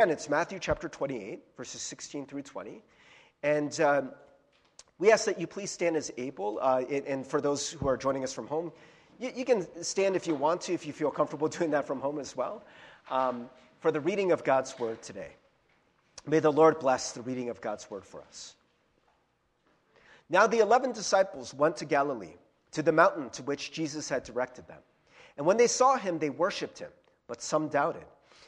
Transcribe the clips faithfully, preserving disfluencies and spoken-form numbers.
And it's Matthew chapter twenty-eight, verses sixteen through twenty. And um, we ask that you please stand as able. Uh, and for those who are joining us from home, you, you can stand if you want to, if you feel comfortable doing that from home as well, um, for the reading of God's word today. May the Lord bless the reading of God's word for us. Now the eleven disciples went to Galilee, to the mountain to which Jesus had directed them. And when they saw him, they worshipped him, but some doubted.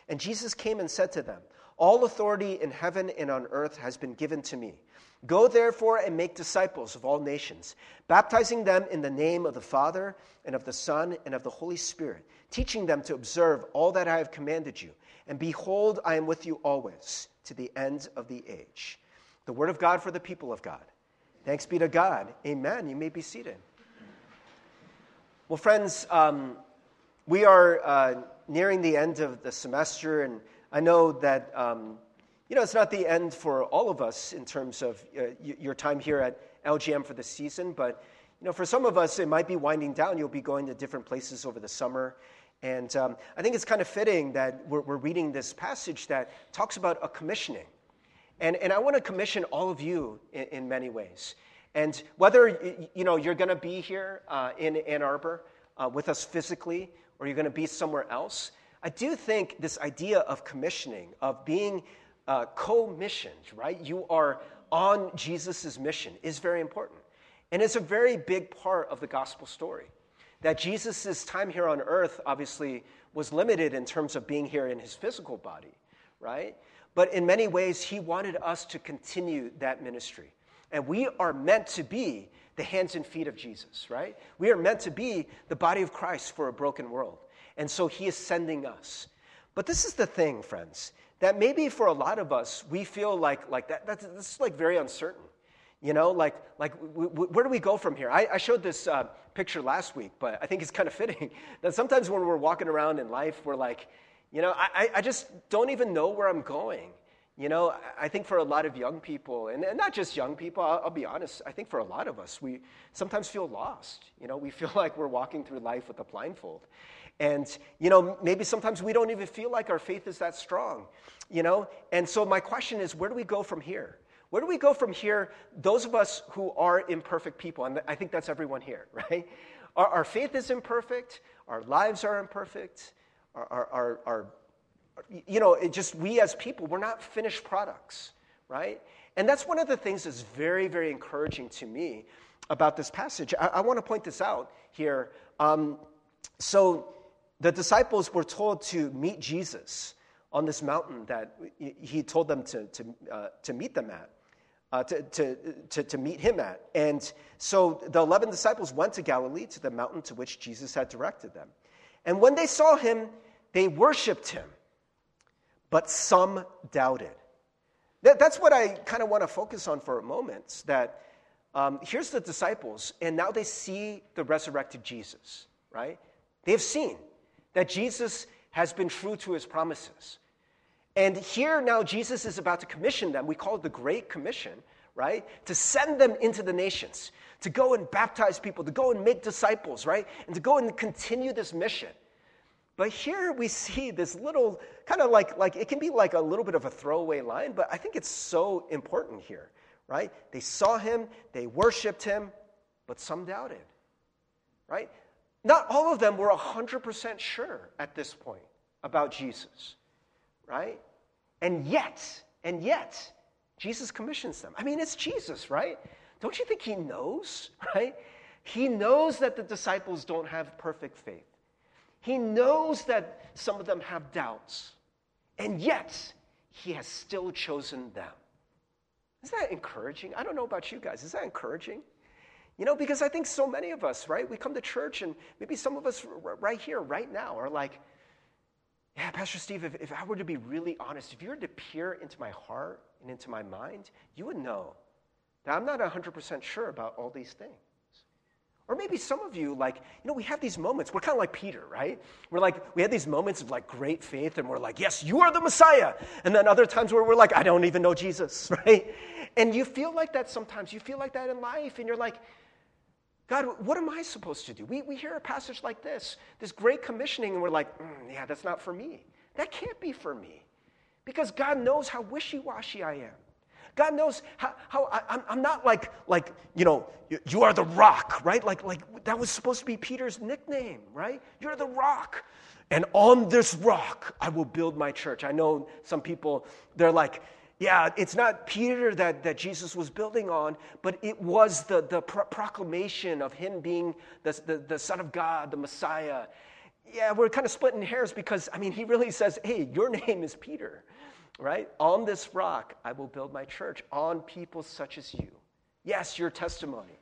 And Jesus came and said to them, "All authority in heaven and on earth has been given to me. Go therefore and make disciples of all nations, baptizing them in the name of the Father and of the Son and of the Holy Spirit, teaching them to observe all that I have commanded you. And behold, I am with you always, to the end of the age." The word of God for the people of God. Thanks be to God. Amen. You may be seated. Well, friends, um, we are uh, nearing the end of the semester, and I know that, um, you know, it's not the end for all of us in terms of uh, your time here at L G M for the season, but, you know, for some of us, it might be winding down. You'll be going to different places over the summer, and um, I think it's kind of fitting that we're, we're reading this passage that talks about a commissioning, and, and I want to commission all of you in, in many ways. And whether, you know, you're going to be here uh, in Ann Arbor uh, with us physically, or you're going to be somewhere else, I do think this idea of commissioning, of being uh, co-missioned, right? You are on Jesus' mission, is very important. And it's a very big part of the gospel story, that Jesus' time here on earth, obviously, was limited in terms of being here in his physical body, right? But in many ways, he wanted us to continue that ministry. And we are meant to be the hands and feet of Jesus, right? We are meant to be the body of Christ for a broken world. And so he is sending us. But this is the thing, friends, that maybe for a lot of us, we feel like like that. That's, that's like very uncertain. You know, like, like w- w- where do we go from here? I, I showed this uh, picture last week, but I think it's kind of fitting that sometimes when we're walking around in life, we're like, you know, I, I just don't even know where I'm going. You know, I think for a lot of young people, and not just young people, I'll, I'll be honest, I think for a lot of us, we sometimes feel lost. You know, we feel like we're walking through life with a blindfold. And, you know, maybe sometimes we don't even feel like our faith is that strong, you know? And so my question is, where do we go from here? Where do we go from here, those of us who are imperfect people, and I think that's everyone here, right? Our, our faith is imperfect, our lives are imperfect, our our, our, our you know, it just, we as people, we're not finished products, right? And that's one of the things that's very, very encouraging to me about this passage. I, I want to point this out here. Um, so the disciples were told to meet Jesus on this mountain that he told them to to, uh, to meet them at, uh, to, to, to, to meet him at. And so the eleven disciples went to Galilee, to the mountain to which Jesus had directed them. And when they saw him, they worshipped him. But some doubted. That, that's what I kind of want to focus on for a moment, that um, here's the disciples, and now they see the resurrected Jesus, right? They've seen that Jesus has been true to his promises. And here now Jesus is about to commission them. We call it the Great Commission, right? To send them into the nations, to go and baptize people, to go and make disciples, right? And to go and continue this mission. But here we see this little, kind of like, like it can be like a little bit of a throwaway line, but I think it's so important here, right? They saw him, they worshipped him, but some doubted, right? Not all of them were one hundred percent sure at this point about Jesus, right? And yet, and yet, Jesus commissions them. I mean, it's Jesus, right? Don't you think he knows, right? He knows that the disciples don't have perfect faith. He knows that some of them have doubts, and yet he has still chosen them. Isn't that encouraging? I don't know about you guys. Is that encouraging? You know, because I think so many of us, right, we come to church, and maybe some of us right here, right now, are like, yeah, Pastor Steve, if, if I were to be really honest, if you were to peer into my heart and into my mind, you would know that I'm not one hundred percent sure about all these things. Or maybe some of you, like, you know, we have these moments. We're kind of like Peter, right? We're like, we had these moments of, like, great faith, and we're like, yes, you are the Messiah. And then other times where we're like, I don't even know Jesus, right? And you feel like that sometimes. You feel like that in life, and you're like, God, what am I supposed to do? We we hear a passage like this, this great commissioning, and we're like, mm, yeah, that's not for me. That can't be for me. Because God knows how wishy-washy I am. God knows how, how I, I'm, I'm not like, like, you know, you, you are the rock, right? Like, like that was supposed to be Peter's nickname, right? You're the rock. And on this rock, I will build my church. I know some people, they're like, yeah, it's not Peter that, that Jesus was building on, but it was the, the pro- proclamation of him being the, the, the Son of God, the Messiah. Yeah, we're kind of splitting hairs because, I mean, he really says, hey, your name is Peter, right? On this rock, I will build my church, on people such as you. Yes, your testimony,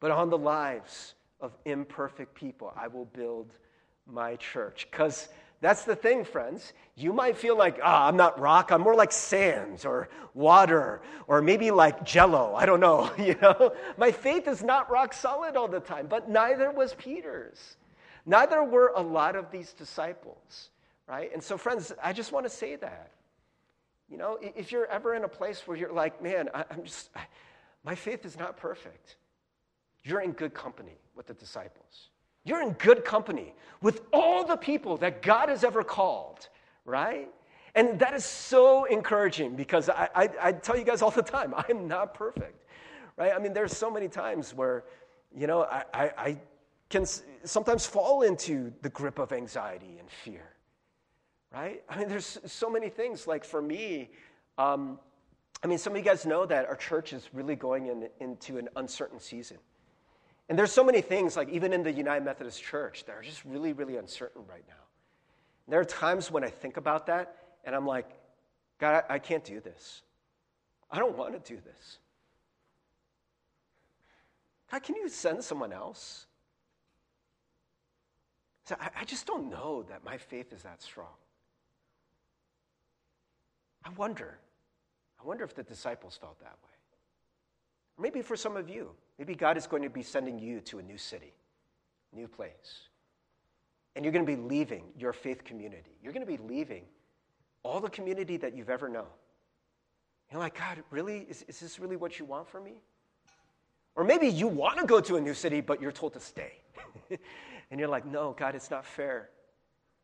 but on the lives of imperfect people, I will build my church. Because that's the thing, friends. You might feel like, ah, I'm not rock. I'm more like sand or water or maybe like jello. I don't know, you know. My faith is not rock solid all the time, but neither was Peter's. Neither were a lot of these disciples, right? And so, friends, I just want to say that. You know, if you're ever in a place where you're like, man, I'm just, my faith is not perfect, you're in good company with the disciples. You're in good company with all the people that God has ever called, right? And that is so encouraging because I, I, I tell you guys all the time, I'm not perfect, right? I mean, there's so many times where, you know, I, I, I can sometimes fall into the grip of anxiety and fear, right? I mean, there's so many things. Like for me, um, I mean, some of you guys know that our church is really going in, into an uncertain season. And there's so many things, like even in the United Methodist Church, that are just really, really uncertain right now. And there are times when I think about that, and I'm like, God, I, I can't do this. I don't want to do this. God, can you send someone else? So I, I just don't know that my faith is that strong. I wonder. I wonder if the disciples felt that way. Or maybe for some of you. Maybe God is going to be sending you to a new city, new place. And you're going to be leaving your faith community. You're going to be leaving all the community that you've ever known. You're like, God, really? Is, is this really what you want from me? Or maybe you want to go to a new city, but you're told to stay. And you're like, no, God, it's not fair.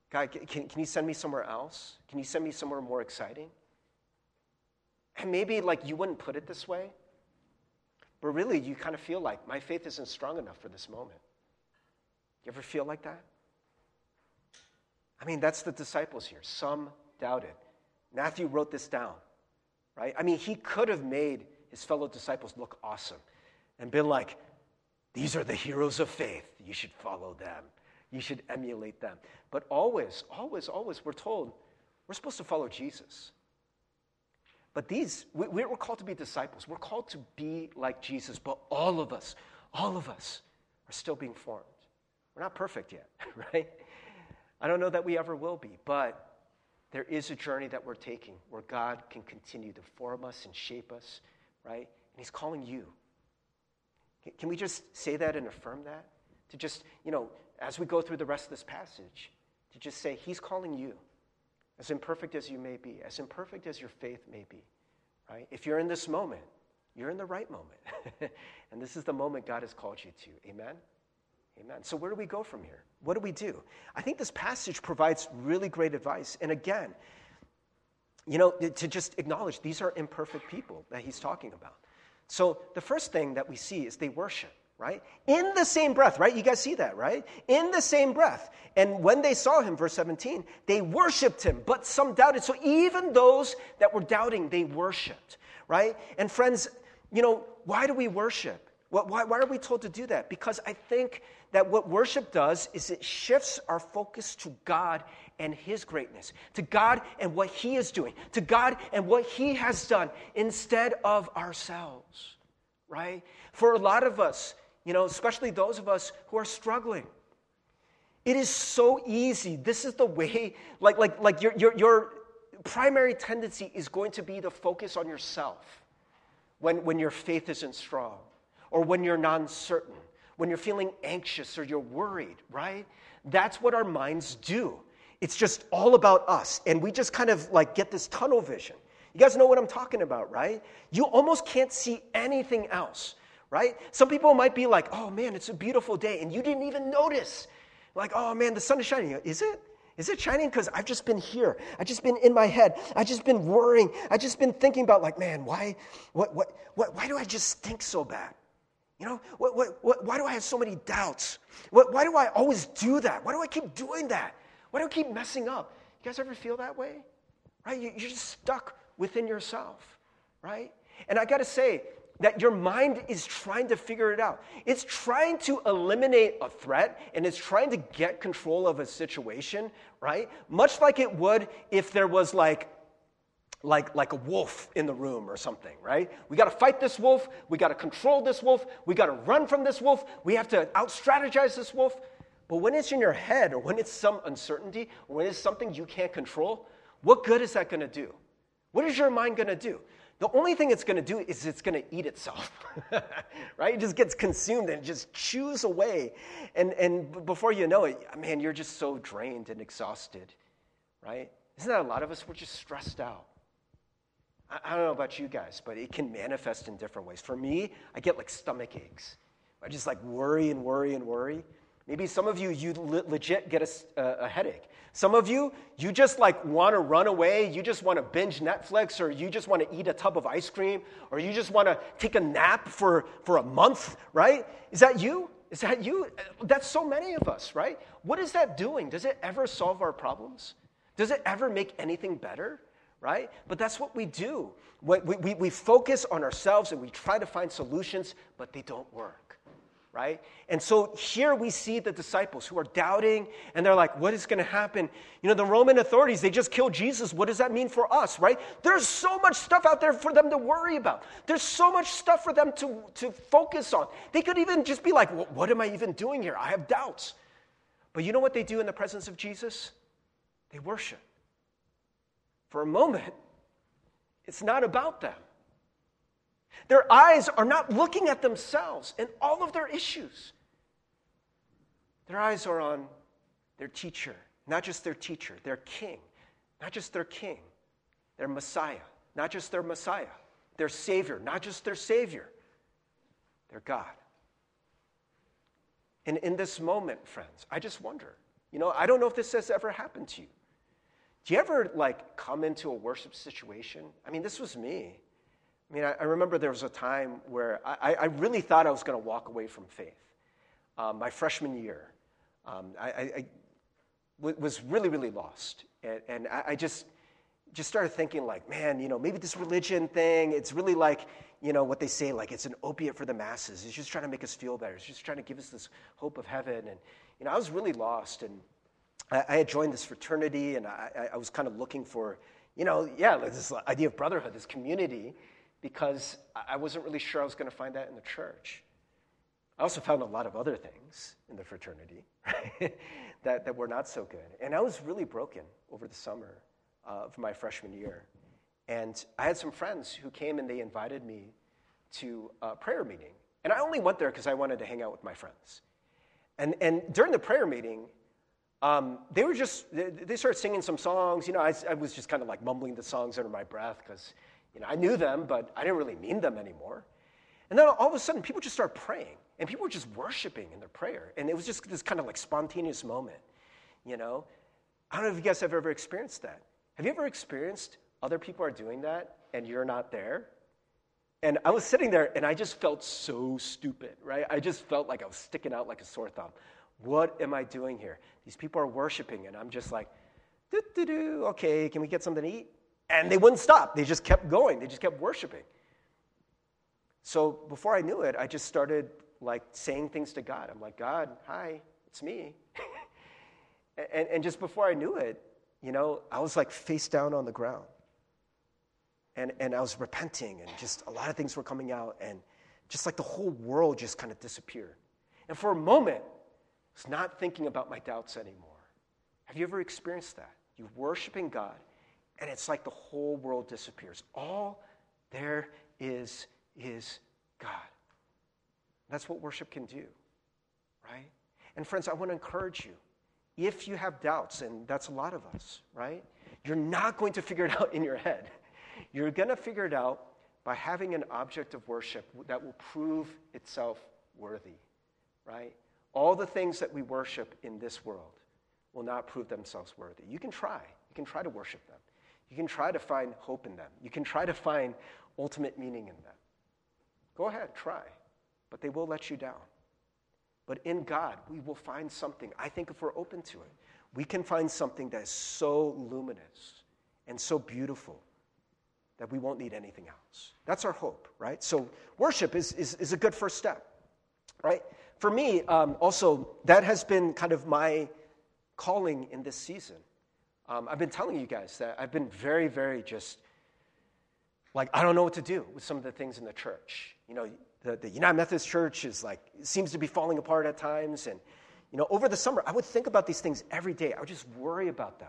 God, can, can you send me somewhere else? Can you send me somewhere more exciting? And maybe, like, you wouldn't put it this way, but really, you kind of feel like, my faith isn't strong enough for this moment. You ever feel like that? I mean, that's the disciples here. Some doubted. Matthew wrote this down, right? I mean, he could have made his fellow disciples look awesome and been like, these are the heroes of faith. You should follow them. You should emulate them. But always, always, always, we're told, we're supposed to follow Jesus. But these, we're called to be disciples. We're called to be like Jesus. But all of us, all of us are still being formed. We're not perfect yet, right? I don't know that we ever will be. But there is a journey that we're taking where God can continue to form us and shape us, right? And he's calling you. Can we just say that and affirm that? To just, you know, as we go through the rest of this passage, to just say, he's calling you. As imperfect as you may be, as imperfect as your faith may be, right? If you're in this moment, you're in the right moment. And this is the moment God has called you to. Amen? Amen. So where do we go from here? What do we do? I think this passage provides really great advice. And again, you know, to just acknowledge these are imperfect people that he's talking about. So the first thing that we see is they worship. Right? In the same breath, right? You guys see that, right? In the same breath. And when they saw him, verse seventeen, they worshipped him, but some doubted. So even those that were doubting, they worshipped, right? And friends, you know, why do we worship? Why, why are we told to do that? Because I think that what worship does is it shifts our focus to God and his greatness, to God and what he is doing, to God and what he has done instead of ourselves, right? For a lot of us, you know, especially those of us who are struggling. It is so easy. This is the way, like, like, like your, your, your primary tendency is going to be to focus on yourself when, when your faith isn't strong or when you're not certain, when you're feeling anxious or you're worried, right? That's what our minds do. It's just all about us, and we just kind of like get this tunnel vision. You guys know what I'm talking about, right? You almost can't see anything else. Right? Some people might be like, oh, man, it's a beautiful day, and you didn't even notice. Like, oh, man, the sun is shining. Is it? Is it shining? Because I've just been here. I've just been in my head. I've just been worrying. I've just been thinking about, like, man, why, what, what, what, why do I just think so bad? You know, what, what, what, why do I have so many doubts? What, why do I always do that? Why do I keep doing that? Why do I keep messing up? You guys ever feel that way? Right? You, you're just stuck within yourself, right? And I got to say that your mind is trying to figure it out. It's trying to eliminate a threat, and it's trying to get control of a situation, right? Much like it would if there was like, like, like a wolf in the room or something, right? We got to fight this wolf. We got to control this wolf. We got to run from this wolf. We have to out-strategize this wolf. But when it's in your head, or when it's some uncertainty, or when it's something you can't control, what good is that going to do? What is your mind going to do? The only thing it's going to do is it's going to eat itself, right? It just gets consumed and just chews away. And, and before you know it, man, you're just so drained and exhausted, right? Isn't that a lot of us? We're just stressed out. I, I don't know about you guys, but it can manifest in different ways. For me, I get like stomach aches. I just like worry and worry and worry. Maybe some of you, you le- legit get a, uh, a headache. Some of you, you just like want to run away. You just want to binge Netflix, or you just want to eat a tub of ice cream, or you just want to take a nap for, for a month, right? Is that you? Is that you? That's so many of us, right? What is that doing? Does it ever solve our problems? Does it ever make anything better, right? But that's what we do. We, we, we focus on ourselves, and we try to find solutions, but they don't work. Right? And so here we see the disciples who are doubting, and they're like, what is going to happen? You know, the Roman authorities, they just killed Jesus. What does that mean for us, right? There's so much stuff out there for them to worry about. There's so much stuff for them to, to focus on. They could even just be like, what am I even doing here? I have doubts. But you know what they do in the presence of Jesus? They worship. For a moment, it's not about them. Their eyes are not looking at themselves and all of their issues. Their eyes are on their teacher, not just their teacher, their king, not just their king, their Messiah, not just their Messiah, their Savior, not just their Savior, their God. And in this moment, friends, I just wonder, you know, I don't know if this has ever happened to you. Do you ever, like, come into a worship situation? I mean, this was me. I mean, I remember there was a time where I, I really thought I was going to walk away from faith. Um, my freshman year, um, I, I, I w- was really, really lost. And, and I, I just just started thinking, like, man, you know, maybe this religion thing, it's really like, you know, what they say, like, it's an opiate for the masses. It's just trying to make us feel better. It's just trying to give us this hope of heaven. And, you know, I was really lost. And I, I had joined this fraternity, and I, I was kind of looking for, you know, yeah, like this idea of brotherhood, this community, because I wasn't really sure I was going to find that in the church. I also found a lot of other things in the fraternity, right, that, that were not so good. And I was really broken over the summer uh, of my freshman year. And I had some friends who came, and they invited me to a prayer meeting. And I only went there because I wanted to hang out with my friends. And, and during the prayer meeting, Um, they were just, they, they started singing some songs. You know, I, I was just kind of like mumbling the songs under my breath because, you know, I knew them, but I didn't really mean them anymore. And then all of a sudden, people just started praying, and people were just worshiping in their prayer. And it was just this kind of like spontaneous moment, you know. I don't know if you guys have ever experienced that. Have you ever experienced other people are doing that and you're not there? And I was sitting there, and I just felt so stupid, right? I just felt like I was sticking out like a sore thumb. What am I doing here? These people are worshiping, and I'm just like, doo-doo-doo, okay, can we get something to eat? And they wouldn't stop. They just kept going. They just kept worshiping. So before I knew it, I just started, like, saying things to God. I'm like, God, hi, it's me. and, and just before I knew it, you know, I was, like, face down on the ground. And, and I was repenting, and just a lot of things were coming out, and just, like, the whole world just kind of disappeared. And for a moment, it's not thinking about my doubts anymore. Have you ever experienced that? You're worshiping God, and it's like the whole world disappears. All there is is God. That's what worship can do, right? And friends, I want to encourage you, if you have doubts, and that's a lot of us, right? You're not going to figure it out in your head. You're going to figure it out by having an object of worship that will prove itself worthy, right? All the things that we worship in this world, will not prove themselves worthy. You can try. You can try to worship them. You can try to find hope in them. You can try to find ultimate meaning in them. Go ahead, try. But they will let you down. But in God, we will find something. I think if we're open to it, we can find something that is so luminous and so beautiful that we won't need anything else. That's our hope, right? So worship is, is, is a good first step, right? For me, um, also, that has been kind of my calling in this season. Um, I've been telling you guys that I've been very, very just, like, I don't know what to do with some of the things in the church. You know, the, the United Methodist Church is like, seems to be falling apart at times. And, you know, over the summer, I would think about these things every day. I would just worry about them.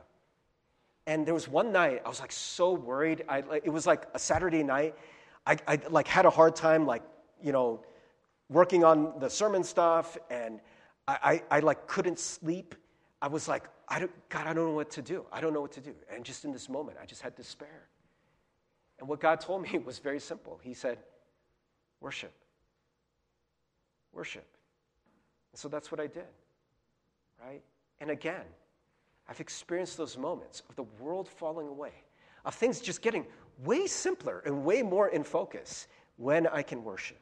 And there was one night, I was like so worried. I, like, it was like a Saturday night. I, I like had a hard time, like, you know, working on the sermon stuff. And I, I, I like couldn't sleep. I was like, I don't, God, I don't know what to do. I don't know what to do. And just in this moment, I just had despair. And what God told me was very simple. He said, worship. Worship. And so that's what I did, right? And again, I've experienced those moments of the world falling away, of things just getting way simpler and way more in focus when I can worship.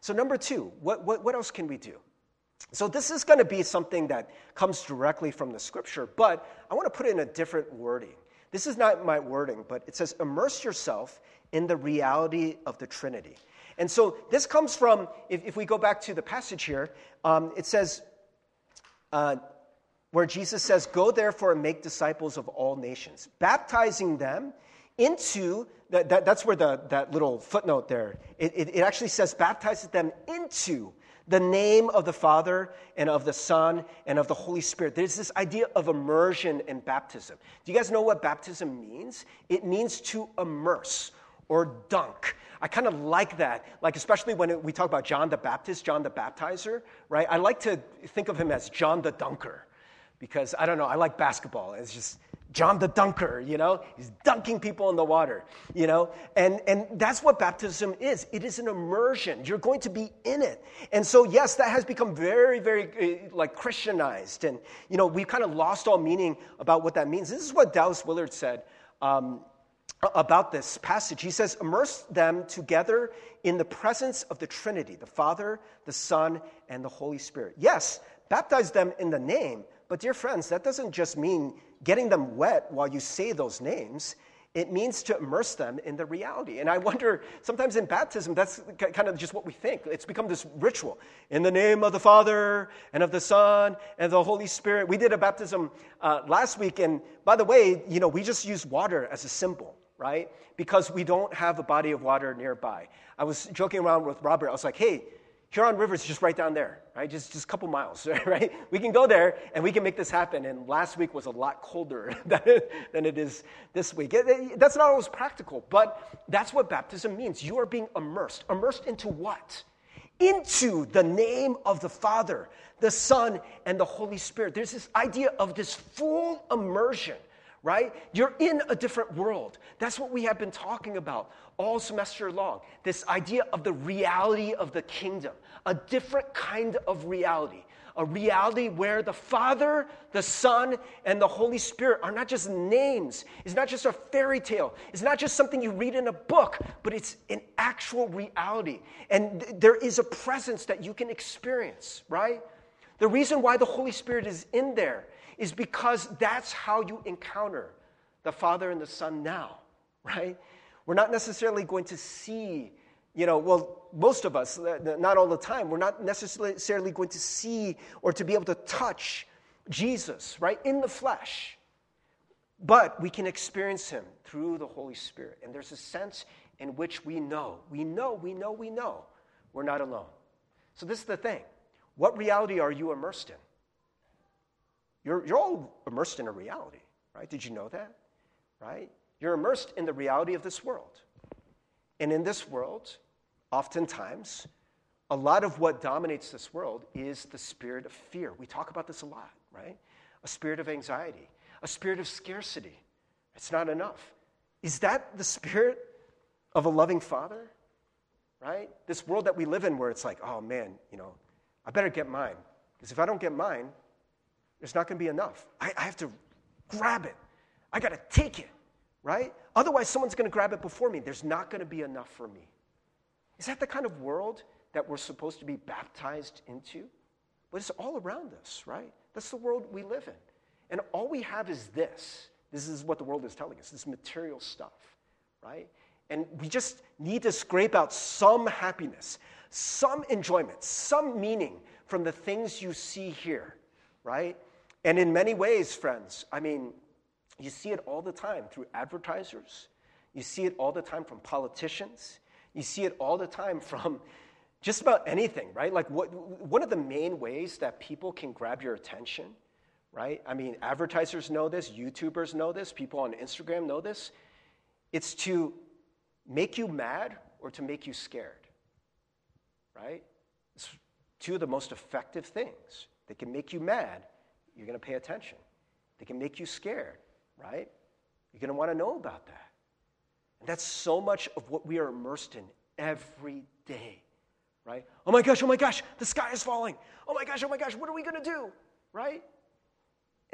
So number two, what, what, what else can we do? So this is going to be something that comes directly from the Scripture, but I want to put it in a different wording. This is not my wording, but it says, immerse yourself in the reality of the Trinity. And so this comes from, if, if we go back to the passage here, um, it says, uh, where Jesus says, go therefore and make disciples of all nations, baptizing them into, that, that, that's where the, that little footnote there, it, it, it actually says, baptizes them into the name of the Father and of the Son and of the Holy Spirit. There's this idea of immersion and baptism. Do you guys know what baptism means? It means to immerse or dunk. I kind of like that, like especially when it, we talk about John the Baptist, John the Baptizer, right? I like to think of him as John the Dunker because, I don't know, I like basketball. It's just John the Dunker, you know? He's dunking people in the water, you know? And and that's what baptism is. It is an immersion. You're going to be in it. And so, yes, that has become very, very, uh, like, Christianized. And, you know, we've kind of lost all meaning about what that means. This is what Dallas Willard said um, about this passage. He says, immerse them together in the presence of the Trinity, the Father, the Son, and the Holy Spirit. Yes, baptize them in the name, but dear friends, that doesn't just mean getting them wet while you say those names. It means to immerse them in the reality. And I wonder, sometimes in baptism, that's kind of just what we think. It's become this ritual. In the name of the Father, and of the Son, and the Holy Spirit. We did a baptism uh, last week, and by the way, you know, we just used water as a symbol, right? Because we don't have a body of water nearby. I was joking around with Robert. I was like, hey, Huron River is just right down there, right? Just just a couple miles, right? We can go there, and we can make this happen. And last week was a lot colder than it is this week. It, it, that's not always practical, but that's what baptism means. You are being immersed. Immersed into what? Into the name of the Father, the Son, and the Holy Spirit. There's this idea of this full immersion, right? You're in a different world. That's what we have been talking about all semester long, this idea of the reality of the kingdom, a different kind of reality, a reality where the Father, the Son, and the Holy Spirit are not just names. It's not just a fairy tale. It's not just something you read in a book, but it's an actual reality. And th- there is a presence that you can experience, right? The reason why the Holy Spirit is in there is because that's how you encounter the Father and the Son now, right? We're not necessarily going to see, you know, well, most of us, not all the time, we're not necessarily going to see or to be able to touch Jesus, right, in the flesh. But we can experience him through the Holy Spirit. And there's a sense in which we know, we know, we know, we know we're not alone. So this is the thing. What reality are you immersed in? You're, you're all immersed in a reality, right? Did you know that, right? You're immersed in the reality of this world. And in this world, oftentimes, a lot of what dominates this world is the spirit of fear. We talk about this a lot, right? A spirit of anxiety, a spirit of scarcity. It's not enough. Is that the spirit of a loving Father, right? This world that we live in where it's like, oh, man, you know, I better get mine. Because if I don't get mine, There's not going to be enough. I, I have to grab it. I got to take it, right? Otherwise, someone's going to grab it before me. There's not going to be enough for me. Is that the kind of world that we're supposed to be baptized into? But it's all around us, right? That's the world we live in. And all we have is this. This is what the world is telling us, this material stuff, right? And we just need to scrape out some happiness, some enjoyment, some meaning from the things you see here, right? And in many ways, friends, I mean, you see it all the time through advertisers. You see it all the time from politicians. You see it all the time from just about anything, right? Like what, one of the main ways that people can grab your attention, right? I mean, advertisers know this. YouTubers know this. People on Instagram know this. It's to make you mad or to make you scared, right? It's two of the most effective things. They can make you mad. You're going to pay attention. They can make you scared, right? You're going to want to know about that. And that's so much of what we are immersed in every day, right? Oh my gosh, oh my gosh, the sky is falling. Oh my gosh, oh my gosh, what are we going to do, right?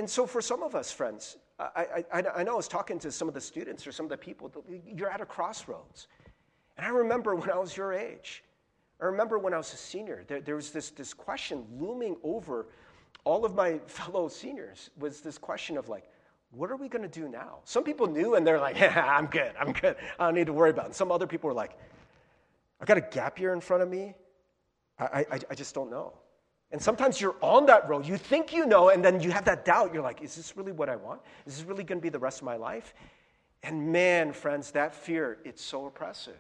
And so for some of us, friends, I, I, I know I was talking to some of the students or some of the people, you're at a crossroads. And I remember when I was your age, I remember when I was a senior, there, there was this, this question looming over all of my fellow seniors, was this question of like, what are we going to do now? Some people knew and they're like, yeah, I'm good, I'm good. I don't need to worry about it. And some other people were like, I've got a gap year in front of me. I, I, I just don't know. And sometimes you're on that road. You think you know, and then you have that doubt. You're like, is this really what I want? Is this really going to be the rest of my life? And man, friends, that fear, it's so oppressive.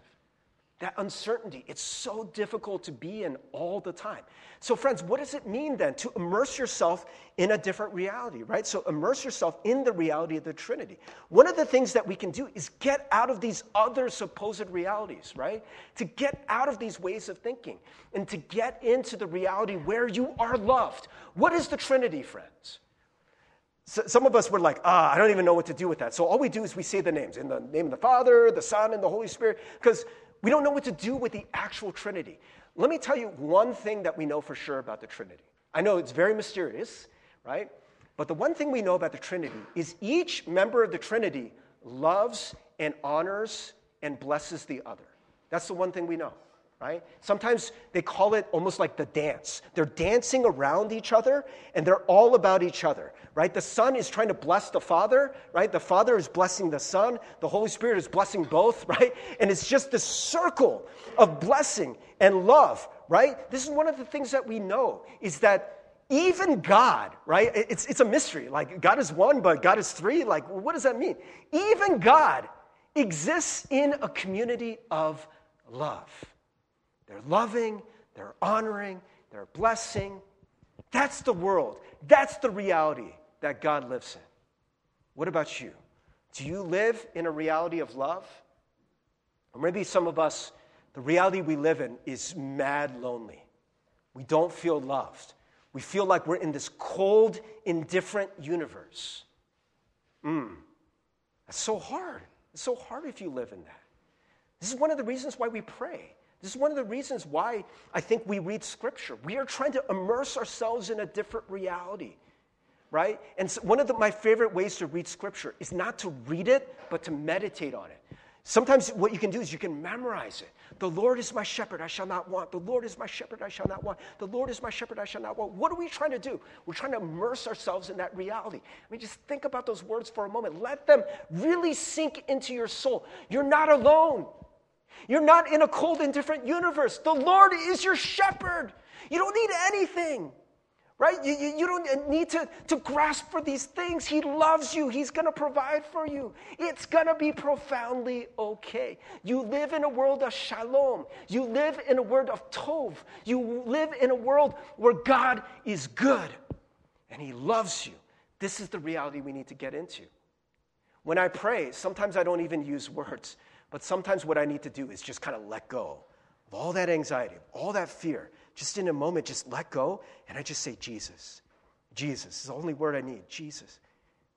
That uncertainty, it's so difficult to be in all the time. So friends, what does it mean then to immerse yourself in a different reality, right? So immerse yourself in the reality of the Trinity. One of the things that we can do is get out of these other supposed realities, right? To get out of these ways of thinking and to get into the reality where you are loved. What is the Trinity, friends? So some of us were like, ah, I don't even know what to do with that. So all we do is we say the names, in the name of the Father, the Son, and the Holy Spirit, because we don't know what to do with the actual Trinity. Let me tell you one thing that we know for sure about the Trinity. I know it's very mysterious, right? But the one thing we know about the Trinity is each member of the Trinity loves and honors and blesses the other. That's the one thing we know, right? Sometimes they call it almost like the dance. They're dancing around each other, and they're all about each other, right? The Son is trying to bless the Father, right? The Father is blessing the Son. The Holy Spirit is blessing both, right? And it's just this circle of blessing and love, right? This is one of the things that we know is that even God, right? It's, it's a mystery. Like, God is one, but God is three. Like, what does that mean? Even God exists in a community of love. They're loving, they're honoring, they're blessing. That's the world. That's the reality that God lives in. What about you? Do you live in a reality of love? Or maybe some of us, the reality we live in is mad lonely. We don't feel loved. We feel like we're in this cold, indifferent universe. Mm. That's so hard. It's so hard if you live in that. This is one of the reasons why we pray. This is one of the reasons why I think we read Scripture. We are trying to immerse ourselves in a different reality, right? And so one of the, my favorite ways to read Scripture is not to read it, but to meditate on it. Sometimes what you can do is you can memorize it. The Lord is my shepherd, I shall not want. The Lord is my shepherd, I shall not want. The Lord is my shepherd, I shall not want. What are we trying to do? We're trying to immerse ourselves in that reality. I mean, just think about those words for a moment. Let them really sink into your soul. You're not alone. You're not in a cold, indifferent universe. The Lord is your shepherd. You don't need anything, right? You, you, you don't need to, to grasp for these things. He loves you. He's going to provide for you. It's going to be profoundly okay. You live in a world of shalom. You live in a world of tov. You live in a world where God is good and He loves you. This is the reality we need to get into. When I pray, sometimes I don't even use words. But sometimes what I need to do is just kind of let go of all that anxiety, all that fear. Just in a moment, just let go, and I just say, Jesus, Jesus is the only word I need, Jesus.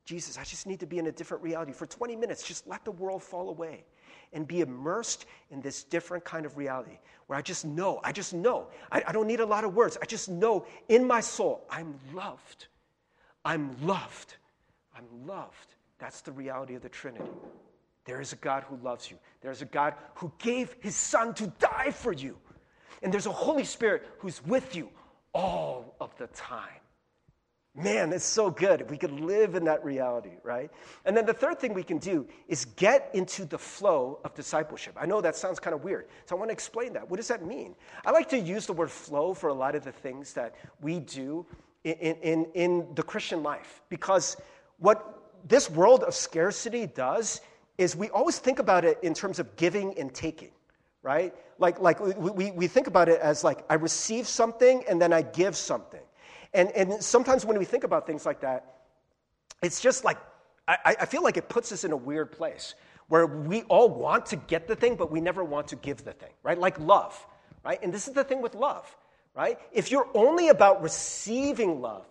Jesus, I just need to be in a different reality. For twenty minutes, just let the world fall away and be immersed in this different kind of reality where I just know, I just know. I, I don't need a lot of words. I just know in my soul, I'm loved. I'm loved. I'm loved. That's the reality of the Trinity. There is a God who loves you. There is a God who gave his Son to die for you. And there's a Holy Spirit who's with you all of the time. Man, it's so good. We could live in that reality, right? And then the third thing we can do is get into the flow of discipleship. I know that sounds kind of weird, so I want to explain that. What does that mean? I like to use the word flow for a lot of the things that we do in, in, in the Christian life, because what this world of scarcity does is we always think about it in terms of giving and taking, right? Like, like we, we, we think about it as like I receive something and then I give something. And and sometimes when we think about things like that, it's just like, I, I feel like it puts us in a weird place where we all want to get the thing, but we never want to give the thing, right? Like love, right? And this is the thing with love, right? If you're only about receiving love,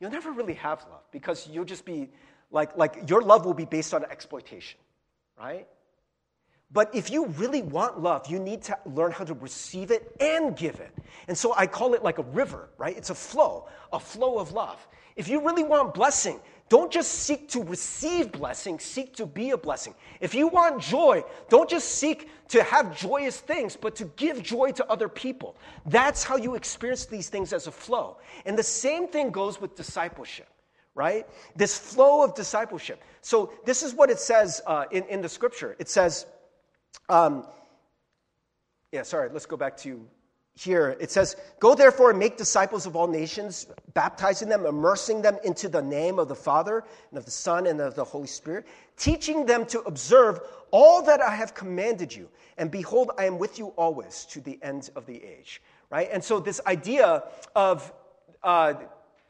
you'll never really have love because you'll just be, like, like your love will be based on exploitation, right? But if you really want love, you need to learn how to receive it and give it. And so I call it like a river, right? It's a flow, a flow of love. If you really want blessing, don't just seek to receive blessing, seek to be a blessing. If you want joy, don't just seek to have joyous things, but to give joy to other people. That's how you experience these things as a flow. And the same thing goes with discipleship, right? This flow of discipleship. So this is what it says uh, in, in the scripture. It says, Um, yeah, sorry, let's go back to here. It says, "Go therefore and make disciples of all nations, baptizing them, immersing them into the name of the Father and of the Son and of the Holy Spirit, teaching them to observe all that I have commanded you. And behold, I am with you always to the end of the age." Right? And so this idea of uh,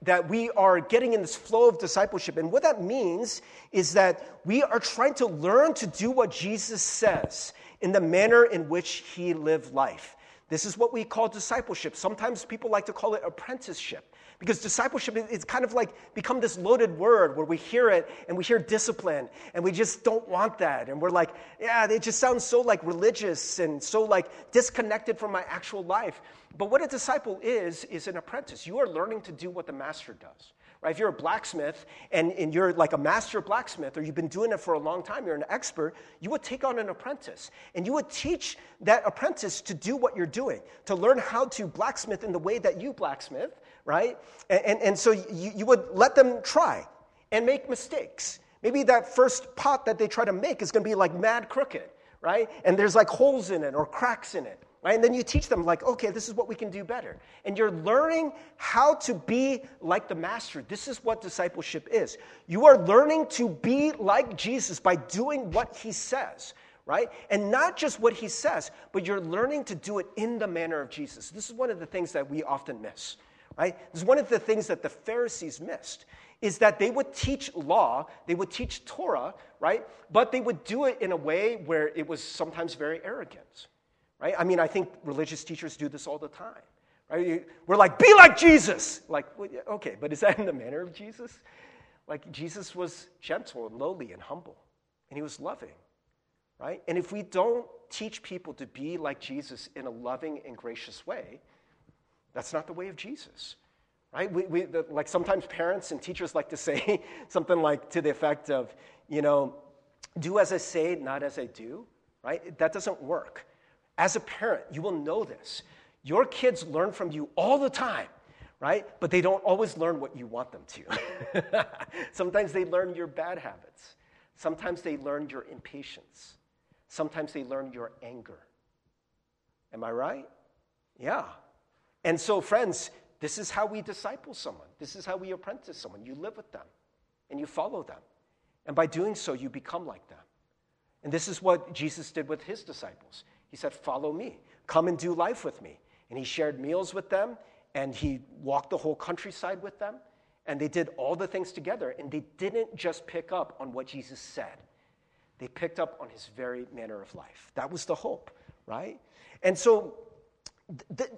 that we are getting in this flow of discipleship, and what that means is that we are trying to learn to do what Jesus says in the manner in which he lived life. This is what we call discipleship. Sometimes people like to call it apprenticeship, because discipleship is kind of like become this loaded word where we hear it and we hear discipline and we just don't want that. And we're like, yeah, it just sounds so like religious and so like disconnected from my actual life. But what a disciple is, is an apprentice. You are learning to do what the master does. Right? If you're a blacksmith and, and you're like a master blacksmith, or you've been doing it for a long time, you're an expert, you would take on an apprentice. And you would teach that apprentice to do what you're doing, to learn how to blacksmith in the way that you blacksmith, right? And, and, and so you, you would let them try and make mistakes. Maybe that first pot that they try to make is going to be like mad crooked, right? And there's like holes in it or cracks in it. Right? And then you teach them, like, okay, this is what we can do better. And you're learning how to be like the master. This is what discipleship is. You are learning to be like Jesus by doing what he says, right? And not just what he says, but you're learning to do it in the manner of Jesus. This is one of the things that we often miss, right? This is one of the things that the Pharisees missed, is that they would teach law, they would teach Torah, right? But they would do it in a way where it was sometimes very arrogant. Right? I mean, I think religious teachers do this all the time. Right? We're like, be like Jesus. Like, okay, but is that in the manner of Jesus? Like, Jesus was gentle and lowly and humble, and he was loving. Right? And if we don't teach people to be like Jesus in a loving and gracious way, that's not the way of Jesus. Right? We, we the, like sometimes parents and teachers like to say something like to the effect of, you know, do as I say, not as I do. Right? That doesn't work. As a parent, you will know this. Your kids learn from you all the time, right? But they don't always learn what you want them to. Sometimes they learn your bad habits. Sometimes they learn your impatience. Sometimes they learn your anger. Am I right? Yeah. And so, friends, this is how we disciple someone. This is how we apprentice someone. You live with them, and you follow them. And by doing so, you become like them. And this is what Jesus did with his disciples. He said, follow me. Come and do life with me. And he shared meals with them, and he walked the whole countryside with them, and they did all the things together, and they didn't just pick up on what Jesus said. They picked up on his very manner of life. That was the hope, right? And so th-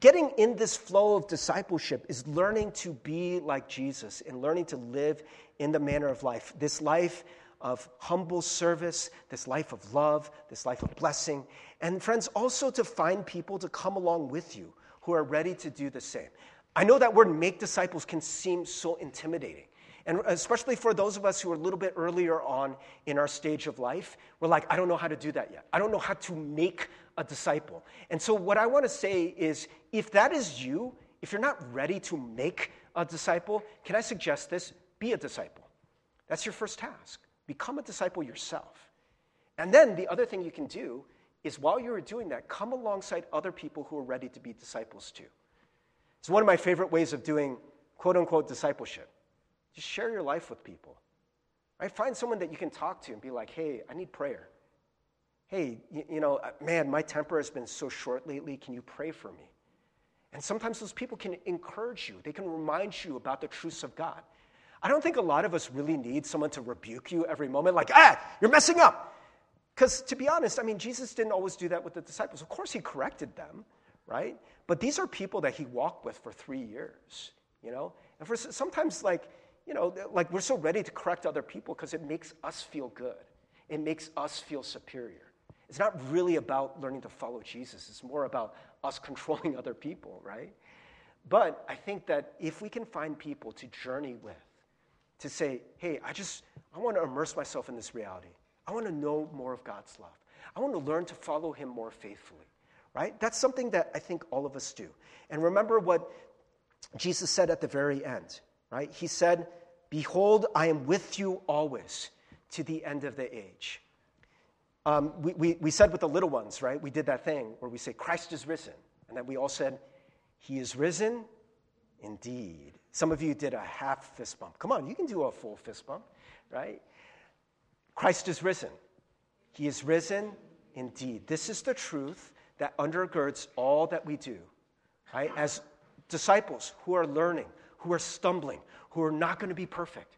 getting in this flow of discipleship is learning to be like Jesus and learning to live in the manner of life, this life of humble service, this life of love, this life of blessing. And friends, also to find people to come along with you who are ready to do the same. I know that word make disciples can seem so intimidating. And especially for those of us who are a little bit earlier on in our stage of life, we're like, I don't know how to do that yet. I don't know how to make a disciple. And so what I want to say is, if that is you, if you're not ready to make a disciple, can I suggest this? Be a disciple. That's your first task. Become a disciple yourself. And then the other thing you can do is, while you're doing that, come alongside other people who are ready to be disciples too. It's one of my favorite ways of doing quote-unquote discipleship. Just share your life with people. Right? Find someone that you can talk to and be like, hey, I need prayer. Hey, you, you know, man, my temper has been so short lately. Can you pray for me? And sometimes those people can encourage you. They can remind you about the truths of God. I don't think a lot of us really need someone to rebuke you every moment, like, ah, you're messing up. Because to be honest, I mean, Jesus didn't always do that with the disciples. Of course, he corrected them, right? But these are people that he walked with for three years, you know? And for sometimes, like, you know, like we're so ready to correct other people because it makes us feel good. It makes us feel superior. It's not really about learning to follow Jesus. It's more about us controlling other people, right? But I think that if we can find people to journey with, to say, hey, I just, I want to immerse myself in this reality. I want to know more of God's love. I want to learn to follow him more faithfully, right? That's something that I think all of us do. And remember what Jesus said at the very end. Right? He said, behold, I am with you always to the end of the age. Um, we, we, we said with the little ones, right? We did that thing where we say, Christ is risen. And then we all said, he is risen indeed. Some of you did a half fist bump. Come on, you can do a full fist bump, right? Christ is risen. He is risen indeed. This is the truth that undergirds all that we do, right? As disciples who are learning, who are stumbling, who are not going to be perfect.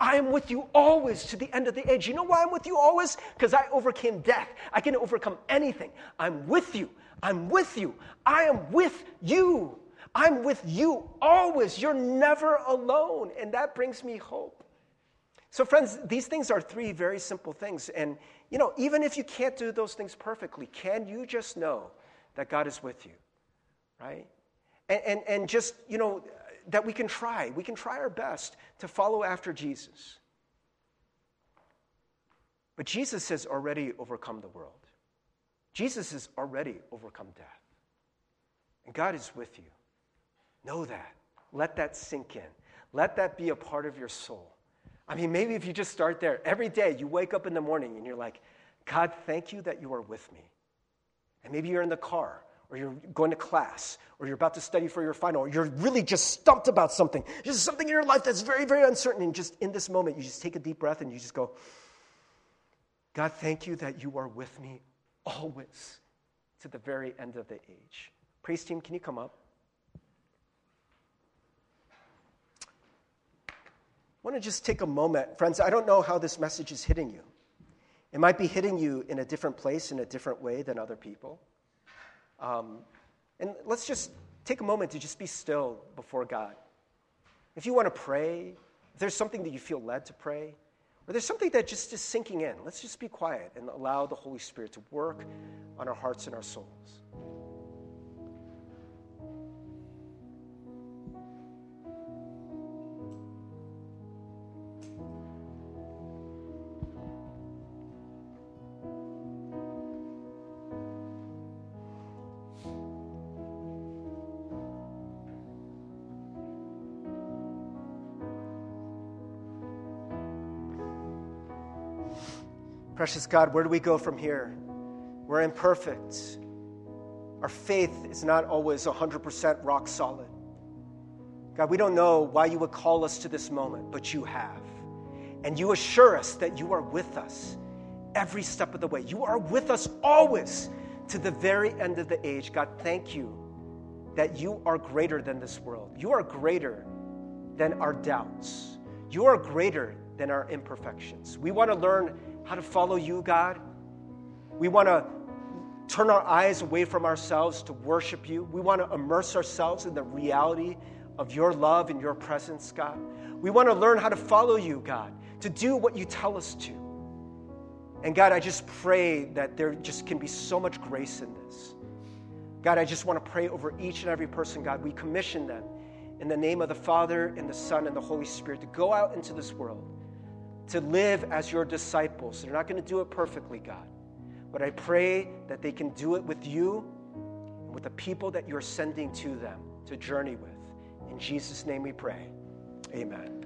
I am with you always to the end of the age. You know why I'm with you always? Because I overcame death. I can overcome anything. I'm with you. I'm with you. I am with you. I'm with you always. You're never alone. And that brings me hope. So friends, these things are three very simple things. And, you know, even if you can't do those things perfectly, can you just know that God is with you, right? And, and, and just, you know, that we can try. We can try our best to follow after Jesus. But Jesus has already overcome the world. Jesus has already overcome death. And God is with you. Know that. Let that sink in. Let that be a part of your soul. I mean, maybe if you just start there. Every day you wake up in the morning and you're like, God, thank you that you are with me. And maybe you're in the car, or you're going to class, or you're about to study for your final, or you're really just stumped about something. There's something in your life that's very, very uncertain, and just in this moment, you just take a deep breath, and you just go, God, thank you that you are with me always to the very end of the age. Praise team, can you come up? I want to just take a moment. Friends, I don't know how this message is hitting you. It might be hitting you in a different place, in a different way than other people. Um, and let's just take a moment to just be still before God. If you want to pray, if there's something that you feel led to pray, or there's something that just is sinking in, let's just be quiet and allow the Holy Spirit to work on our hearts and our souls. Precious God, where do we go from here? We're imperfect. Our faith is not always one hundred percent rock solid. God, we don't know why you would call us to this moment, but you have. And you assure us that you are with us every step of the way. You are with us always to the very end of the age. God, thank you that you are greater than this world. You are greater than our doubts. You are greater than our imperfections. We want to learn how to follow you, God. We want to turn our eyes away from ourselves to worship you. We want to immerse ourselves in the reality of your love and your presence, God. We want to learn how to follow you, God, to do what you tell us to. And God, I just pray that there just can be so much grace in this. God, I just want to pray over each and every person, God. We commission them in the name of the Father and the Son and the Holy Spirit, to go out into this world, to live as your disciples. They're not going to do it perfectly, God, but I pray that they can do it with you and with the people that you're sending to them to journey with. In Jesus' name we pray. Amen.